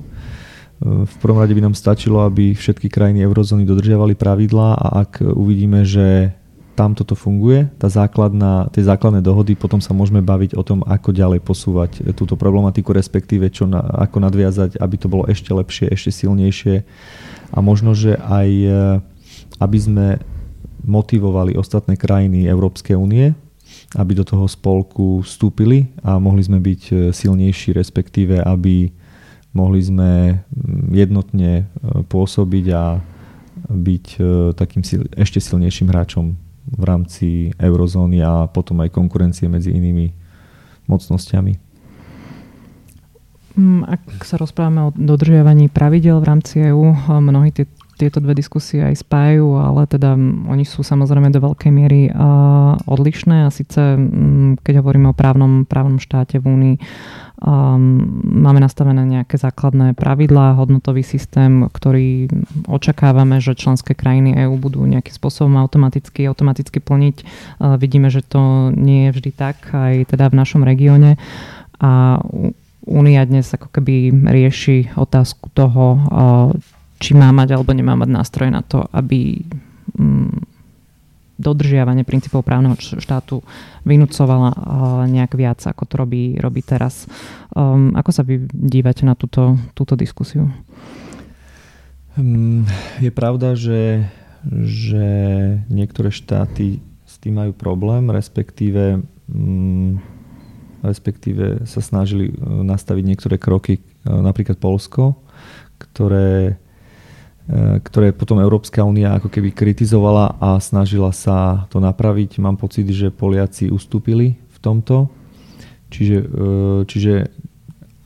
V prvom rade by nám stačilo, aby všetky krajiny eurozóny dodržiavali pravidlá a ak uvidíme, že tam toto funguje, tá základná, tie základné dohody, potom sa môžeme baviť o tom, ako ďalej posúvať túto problematiku, respektíve čo na, ako nadviazať, aby to bolo ešte lepšie, ešte silnejšie a možno, že aj aby sme motivovali ostatné krajiny Európskej únie, aby do toho spolku vstúpili a mohli sme byť silnejší, respektíve aby mohli sme jednotne pôsobiť a byť takým sil- ešte silnejším hráčom v rámci eurozóny a potom aj konkurencie medzi inými mocnosťami. Ak sa rozprávame o dodržiavaní pravidel v rámci EÚ, mnohí tie tieto dve diskusie aj spájajú, ale teda oni sú samozrejme do veľkej miery uh, odlišné a síce um, keď hovoríme o právnom, právnom štáte v Únii, um, máme nastavené nejaké základné pravidlá, hodnotový systém, ktorý očakávame, že členské krajiny EÚ budú nejakým spôsobom automaticky, automaticky plniť. Uh, vidíme, že to nie je vždy tak, aj teda v našom regióne a Únia dnes ako keby rieši otázku toho, uh, či má mať alebo nemá mať nástroje na to, aby dodržiavanie princípov právneho štátu vynúcovala nejak viac, ako to robí, robí teraz. Ako sa vy dívate na túto, túto diskusiu? Je pravda, že, že niektoré štáty s tým majú problém, respektíve, respektíve sa snažili nastaviť niektoré kroky, napríklad Poľsko, ktoré ktoré potom Európska únia ako keby kritizovala a snažila sa to napraviť. Mám pocit, že Poliaci ustúpili v tomto. Čiže, čiže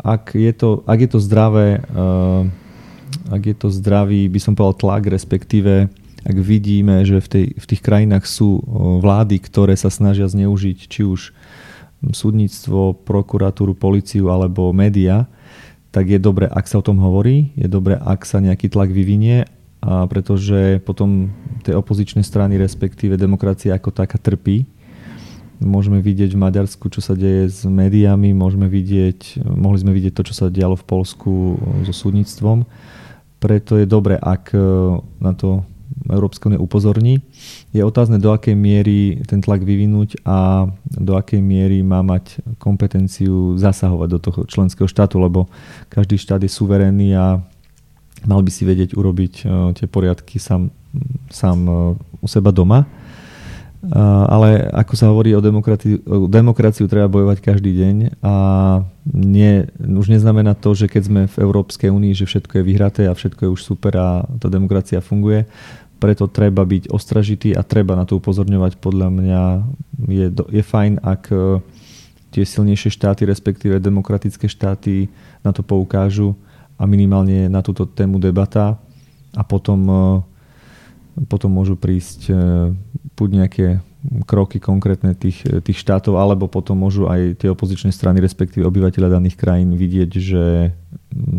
ak, je to, ak je to zdravé, ak je to zdravý, by som povedal tlak, respektíve ak vidíme, že v, tej, v tých krajinách sú vlády, ktoré sa snažia zneužiť či už súdnictvo, prokuratúru, políciu alebo médiá, tak je dobre, ak sa o tom hovorí, je dobre, ak sa nejaký tlak vyvinie, a pretože potom tie opozičné strany, respektíve demokracia ako taká trpí. Môžeme vidieť v Maďarsku, čo sa deje s médiami, môžeme vidieť, mohli sme vidieť to, čo sa dialo v Poľsku so súdnictvom. Preto je dobre, ak na to Európska únia upozorní. Je otázne, do akej miery ten tlak vyvinúť a do akej miery má mať kompetenciu zasahovať do toho členského štátu, lebo každý štát je suverénny a mal by si vedieť urobiť tie poriadky sám, sám u seba doma. Ale ako sa hovorí o demokracii, o demokraciu treba bojovať každý deň a nie, už neznamená to, že keď sme v Európskej únii, že všetko je vyhraté a všetko je už super a tá demokracia funguje. Preto treba byť ostražitý a treba na to upozorňovať. Podľa mňa je, je fajn, ak tie silnejšie štáty, respektíve demokratické štáty na to poukážu a minimálne na túto tému debata a potom potom môžu prísť buď nejaké kroky konkrétne tých, tých štátov, alebo potom môžu aj tie opozičné strany, respektíve obyvateľia daných krajín vidieť, že,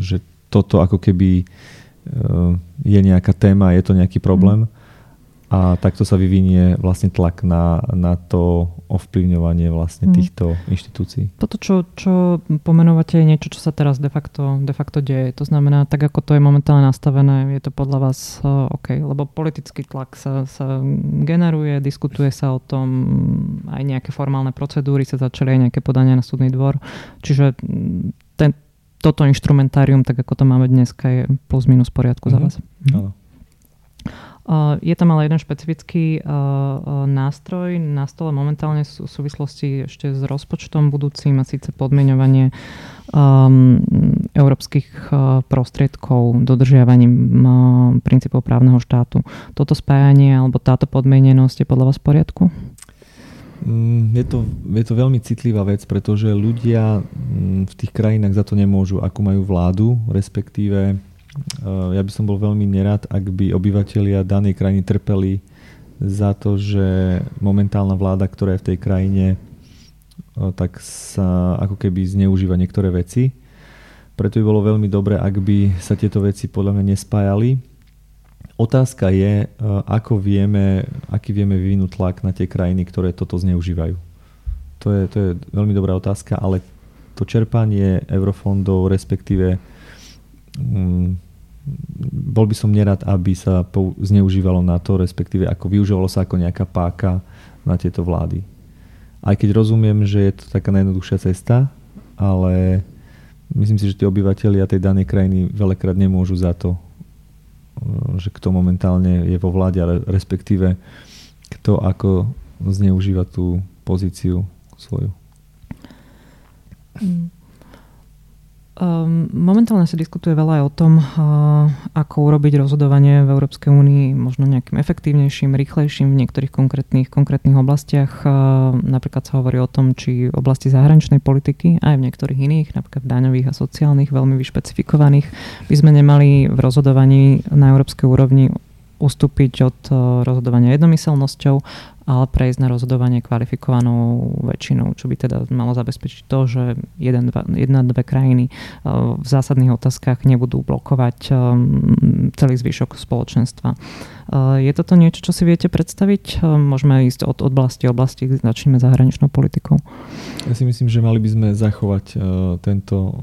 že toto ako keby je nejaká téma, je to nejaký problém A takto sa vyvinie vlastne tlak na, na to ovplyvňovanie vlastne týchto hmm. inštitúcií. Toto, čo, čo pomenúvate, je niečo, čo sa teraz de facto, de facto deje. To znamená, tak ako to je momentálne nastavené, je to podľa vás OK, lebo politický tlak sa, sa generuje, diskutuje sa o tom, aj nejaké formálne procedúry sa začali, aj nejaké podania na súdny dvor. Čiže ten, toto inštrumentárium, tak ako to máme dneska, je plus minus v poriadku hmm. za vás. Áno. Hmm. Je tam ale jeden špecifický nástroj. Na stole momentálne v súvislosti ešte s rozpočtom budúcim a síce podmieňovanie um, európskych prostriedkov dodržiavaním um, princípov právneho štátu. Toto spájanie alebo táto podmienenosť je podľa vás v poriadku? Je to, je to veľmi citlivá vec, pretože ľudia v tých krajinách za to nemôžu, akú majú vládu, respektíve ja by som bol veľmi nerad, ak by obyvatelia danej krajiny trpeli za to, že momentálna vláda, ktorá je v tej krajine, tak sa ako keby zneužíva niektoré veci. Preto by bolo veľmi dobré, ak by sa tieto veci podľa mňa nespájali. Otázka je, ako vieme, aký vieme vyvinúť tlak na tie krajiny, ktoré toto zneužívajú. To je, to je veľmi dobrá otázka, ale to čerpanie eurofondov, respektíve bol by som nerad, aby sa zneužívalo na to, respektíve ako využívalo sa ako nejaká páka na tieto vlády. Aj keď rozumiem, že je to taká najjednoduchšia cesta, ale myslím si, že tí obyvatelia tej danej krajiny veľakrát nemôžu za to, že kto momentálne je vo vláde, ale respektíve kto ako zneužíva tú pozíciu svoju. Mm. Momentálne sa diskutuje veľa aj o tom, ako urobiť rozhodovanie v Európskej únii možno nejakým efektívnejším, rýchlejším v niektorých konkrétnych, konkrétnych oblastiach. Napríklad sa hovorí o tom, či oblasti zahraničnej politiky, aj v niektorých iných, napríklad v daňových a sociálnych, veľmi vyšpecifikovaných, by sme nemali v rozhodovaní na európskej úrovni ustúpiť od rozhodovania jednomyselnosťou, ale prejsť na rozhodovanie kvalifikovanou väčšinou, čo by teda malo zabezpečiť to, že jeden, dva, jedna, dve krajiny v zásadných otázkach nebudú blokovať celý zvyšok spoločenstva. Je toto niečo, čo si viete predstaviť? Môžeme ísť od oblasti oblasti, kde začneme zahraničnou politikou? Ja si myslím, že mali by sme zachovať tento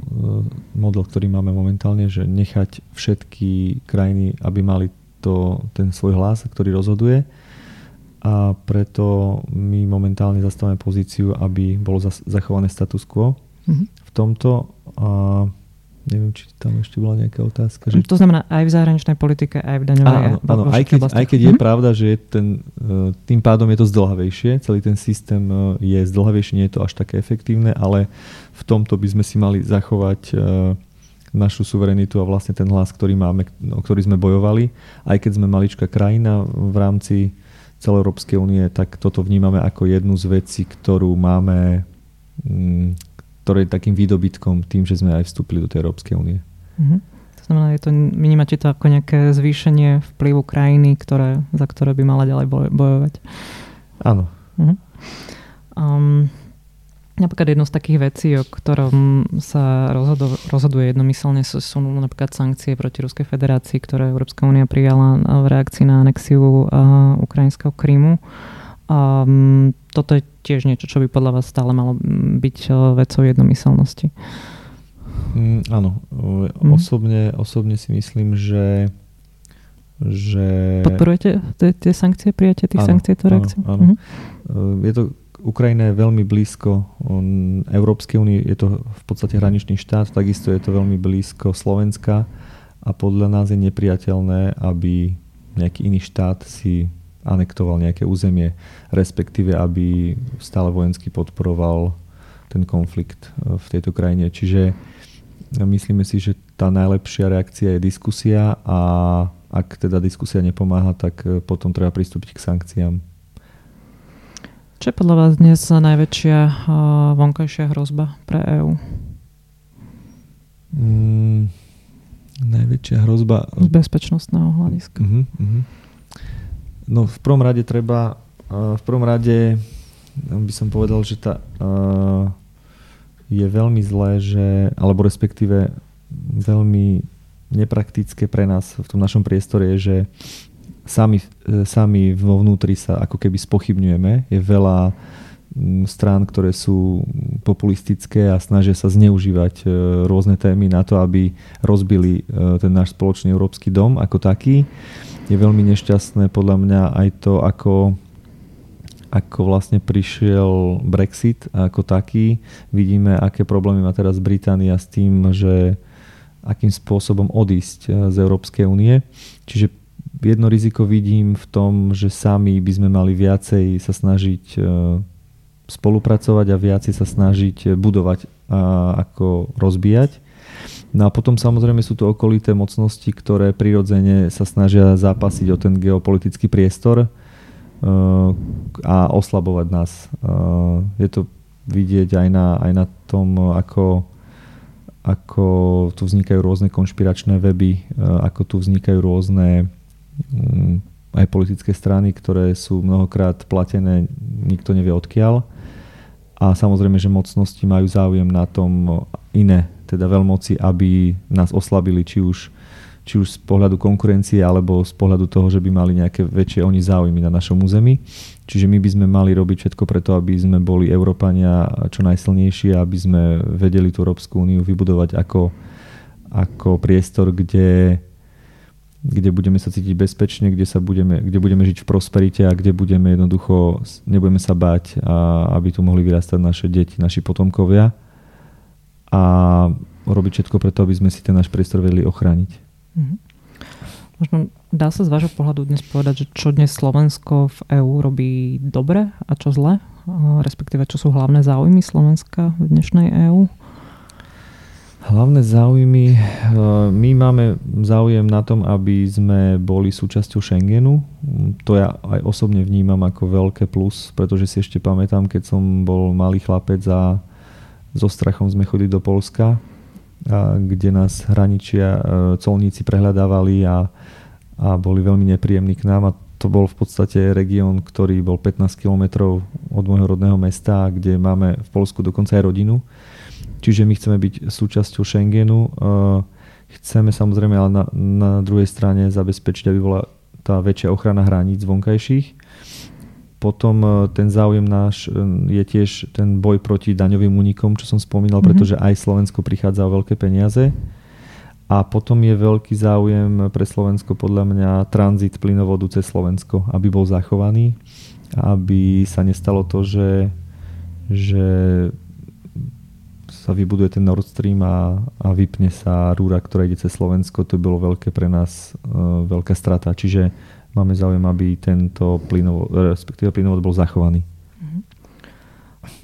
model, ktorý máme momentálne, že nechať všetky krajiny, aby mali To, ten svoj hlas, ktorý rozhoduje, a preto my momentálne zastávame pozíciu, aby bolo zas, zachované status quo mm-hmm. v tomto. A neviem, či tam ešte bola nejaká otázka. Že... To znamená aj v zahraničnej politike, aj v daňovej. Áno, áno, aj, keď, aj keď je mm-hmm. pravda, že je ten, tým pádom je to zdĺhavejšie, celý ten systém je zdĺhavejší, nie je to až také efektívne, ale v tomto by sme si mali zachovať našu suverenitu a vlastne ten hlas, ktorý máme, o ktorý sme bojovali. Aj keď sme maličká krajina v rámci celej Európskej únie, tak toto vnímame ako jednu z vecí, ktorú máme, ktoré je takým výdobytkom tým, že sme aj vstúpili do tej Európskej únie. Mhm. To znamená, je to, vnímate to ako nejaké zvýšenie vplyvu krajiny, ktoré, za ktoré by mala ďalej bojovať? Áno. Mhm. Um, Napríklad jedno z takých vecí, o ktorom sa rozhodu, rozhoduje jednomyselne, sú napríklad sankcie proti Ruskej federácii, ktoré Európska únia prijala v reakcii na anexiu uh, ukrajinského Krymu. Um, toto je tiež niečo, čo by podľa vás stále malo byť uh, vecou jednomyselnosti. Mm, áno. Mm. Osobne, osobne si myslím, že... že... Podporujete tie sankcie, prijatie tých sankcií, tú reakciu? Áno, áno. Mm. Je to... Ukrajina je veľmi blízko Európskej únie, je to v podstate hraničný štát, takisto je to veľmi blízko Slovenska a podľa nás je nepriateľné, aby nejaký iný štát si anektoval nejaké územie, respektíve aby stále vojensky podporoval ten konflikt v tejto krajine. Čiže myslíme si, že tá najlepšia reakcia je diskusia a ak teda diskusia nepomáha, tak potom treba pristúpiť k sankciám. Čo je podľa vás dnes najväčšia vonkajšia hrozba pre EÚ? Mm, najväčšia hrozba... Z bezpečnostného hľadiska. Uh-huh, uh-huh. No v prvom rade treba... Uh, v prvom rade by som povedal, že tá, uh, je veľmi zlé, že, alebo respektíve veľmi nepraktické pre nás v tom našom priestore je, že sami, sami vo vnútri sa ako keby spochybňujeme. Je veľa strán, ktoré sú populistické a snažia sa zneužívať rôzne témy na to, aby rozbili ten náš spoločný európsky dom ako taký. Je veľmi nešťastné podľa mňa aj to, ako, ako vlastne prišiel Brexit ako taký. Vidíme, aké problémy má teraz Británia s tým, že akým spôsobom odísť z Európskej únie. Čiže jedno riziko vidím v tom, že sami by sme mali viacej sa snažiť spolupracovať a viacej sa snažiť budovať ako rozbíjať. No a potom samozrejme sú tu okolité mocnosti, ktoré prirodzene sa snažia zápasiť o ten geopolitický priestor a oslabovať nás. Je to vidieť aj na, aj na tom, ako ako tu vznikajú rôzne konšpiračné weby, ako tu vznikajú rôzne aj politické strany, ktoré sú mnohokrát platené, nikto nevie odkiaľ. A samozrejme, že mocnosti majú záujem na tom iné, teda veľmoci, aby nás oslabili, či už, či už z pohľadu konkurencie, alebo z pohľadu toho, že by mali nejaké väčšie oni záujmy na našom území. Čiže my by sme mali robiť všetko preto, aby sme boli Európania čo najsilnejší, aby sme vedeli tú Európsku úniu vybudovať ako, ako priestor, kde, kde budeme sa cítiť bezpečne, kde, sa budeme, kde budeme žiť v prosperite a kde budeme jednoducho, nebudeme sa báť, a aby tu mohli vyrastať naše deti, naši potomkovia, a robiť všetko preto, aby sme si ten náš priestor vedeli ochrániť. Mm-hmm. Možno dá sa z vášho pohľadu dnes povedať, že čo dnes Slovensko v EÚ robí dobre a čo zle? Respektíve, čo sú hlavné záujmy Slovenska v dnešnej EÚ? Hlavné záujmy... My máme záujem na tom, aby sme boli súčasťou Schengenu. To ja aj osobne vnímam ako veľké plus, pretože si ešte pamätám, keď som bol malý chlapec a so strachom sme chodili do Poľska, kde nás hraničia colníci prehľadávali a, a boli veľmi nepríjemní k nám, a to bol v podstate región, ktorý bol pätnásť kilometrov od môjho rodného mesta, kde máme v Poľsku dokonca aj rodinu. Čiže my chceme byť súčasťou Schengenu. Chceme samozrejme ale na, na druhej strane zabezpečiť, aby bola tá väčšia ochrana hraníc vonkajších. Potom ten záujem náš je tiež ten boj proti daňovým únikom, čo som spomínal, mm-hmm. pretože aj Slovensko prichádza o veľké peniaze. A potom je veľký záujem pre Slovensko podľa mňa tranzit plynovodu cez Slovensko, aby bol zachovaný, aby sa nestalo to, že, že sa vybuduje ten Nord Stream a, a vypne sa rúra, ktorá ide cez Slovensko. To bolo veľké pre nás, uh, veľká strata. Čiže máme záujem, aby tento plynovod, respektíve plynovod, bol zachovaný.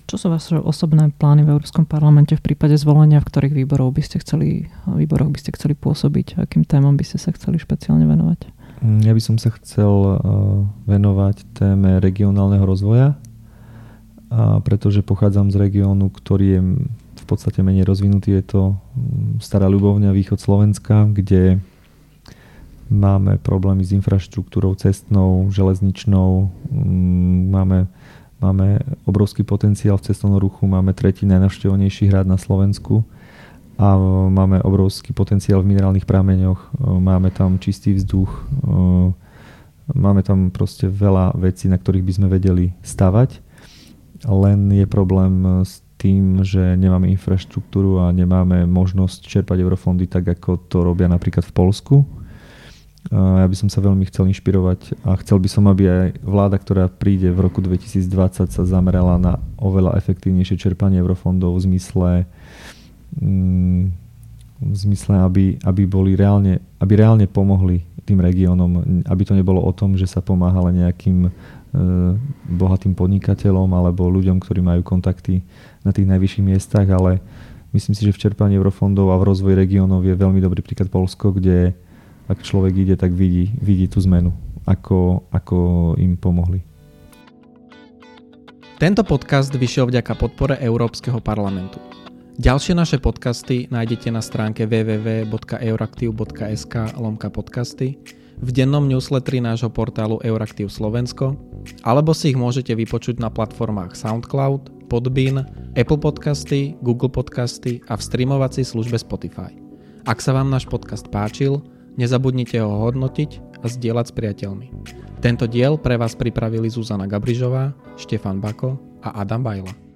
Čo sú vaše osobné plány v Európskom parlamente v prípade zvolenia, v ktorých výboroch by ste chceli, výboroch by ste chceli pôsobiť? Akým témam by ste sa chceli špeciálne venovať? Ja by som sa chcel venovať téme regionálneho rozvoja, pretože pochádzam z regiónu, ktorý je v podstate menej rozvinutý. Je to Stará Ľubovňa, východ Slovenska, kde máme problémy s infraštruktúrou cestnou, železničnou, máme, máme obrovský potenciál v cestovnom ruchu, máme tretí najnavštevovanejší hrad na Slovensku a máme obrovský potenciál v minerálnych prameňoch, máme tam čistý vzduch, máme tam proste veľa vecí, na ktorých by sme vedeli stavať, len je problém s tým, že nemáme infraštruktúru a nemáme možnosť čerpať eurofondy tak, ako to robia napríklad v Poľsku. Ja by som sa veľmi chcel inšpirovať a chcel by som, aby aj vláda, ktorá príde v roku dvetisícdvadsať, sa zamerala na oveľa efektívnejšie čerpanie eurofondov v zmysle, v zmysle aby, aby, boli reálne, aby reálne pomohli tým regiónom, aby to nebolo o tom, že sa pomáha len nejakým bohatým podnikateľom alebo ľuďom, ktorí majú kontakty na tých najvyšších miestach, ale myslím si, že v čerpaní eurofondov a v rozvoji regiónov je veľmi dobrý príklad Poľsko, kde ak človek ide, tak vidí, vidí tú zmenu, ako, ako im pomohli. Tento podcast vyšiel vďaka podpore Európskeho parlamentu. Ďalšie naše podcasty nájdete na stránke w w w bodka euraktiv bodka s k lomka podcasty, v dennom newsletteri nášho portálu Euraktiv Slovensko, alebo si ich môžete vypočuť na platformách SoundCloud, Podbean, Apple Podcasty, Google Podcasty a v streamovacej službe Spotify. Ak sa vám náš podcast páčil, nezabudnite ho hodnotiť a zdieľať s priateľmi. Tento diel pre vás pripravili Zuzana Gabrižová, Štefan Bako a Adam Bajla.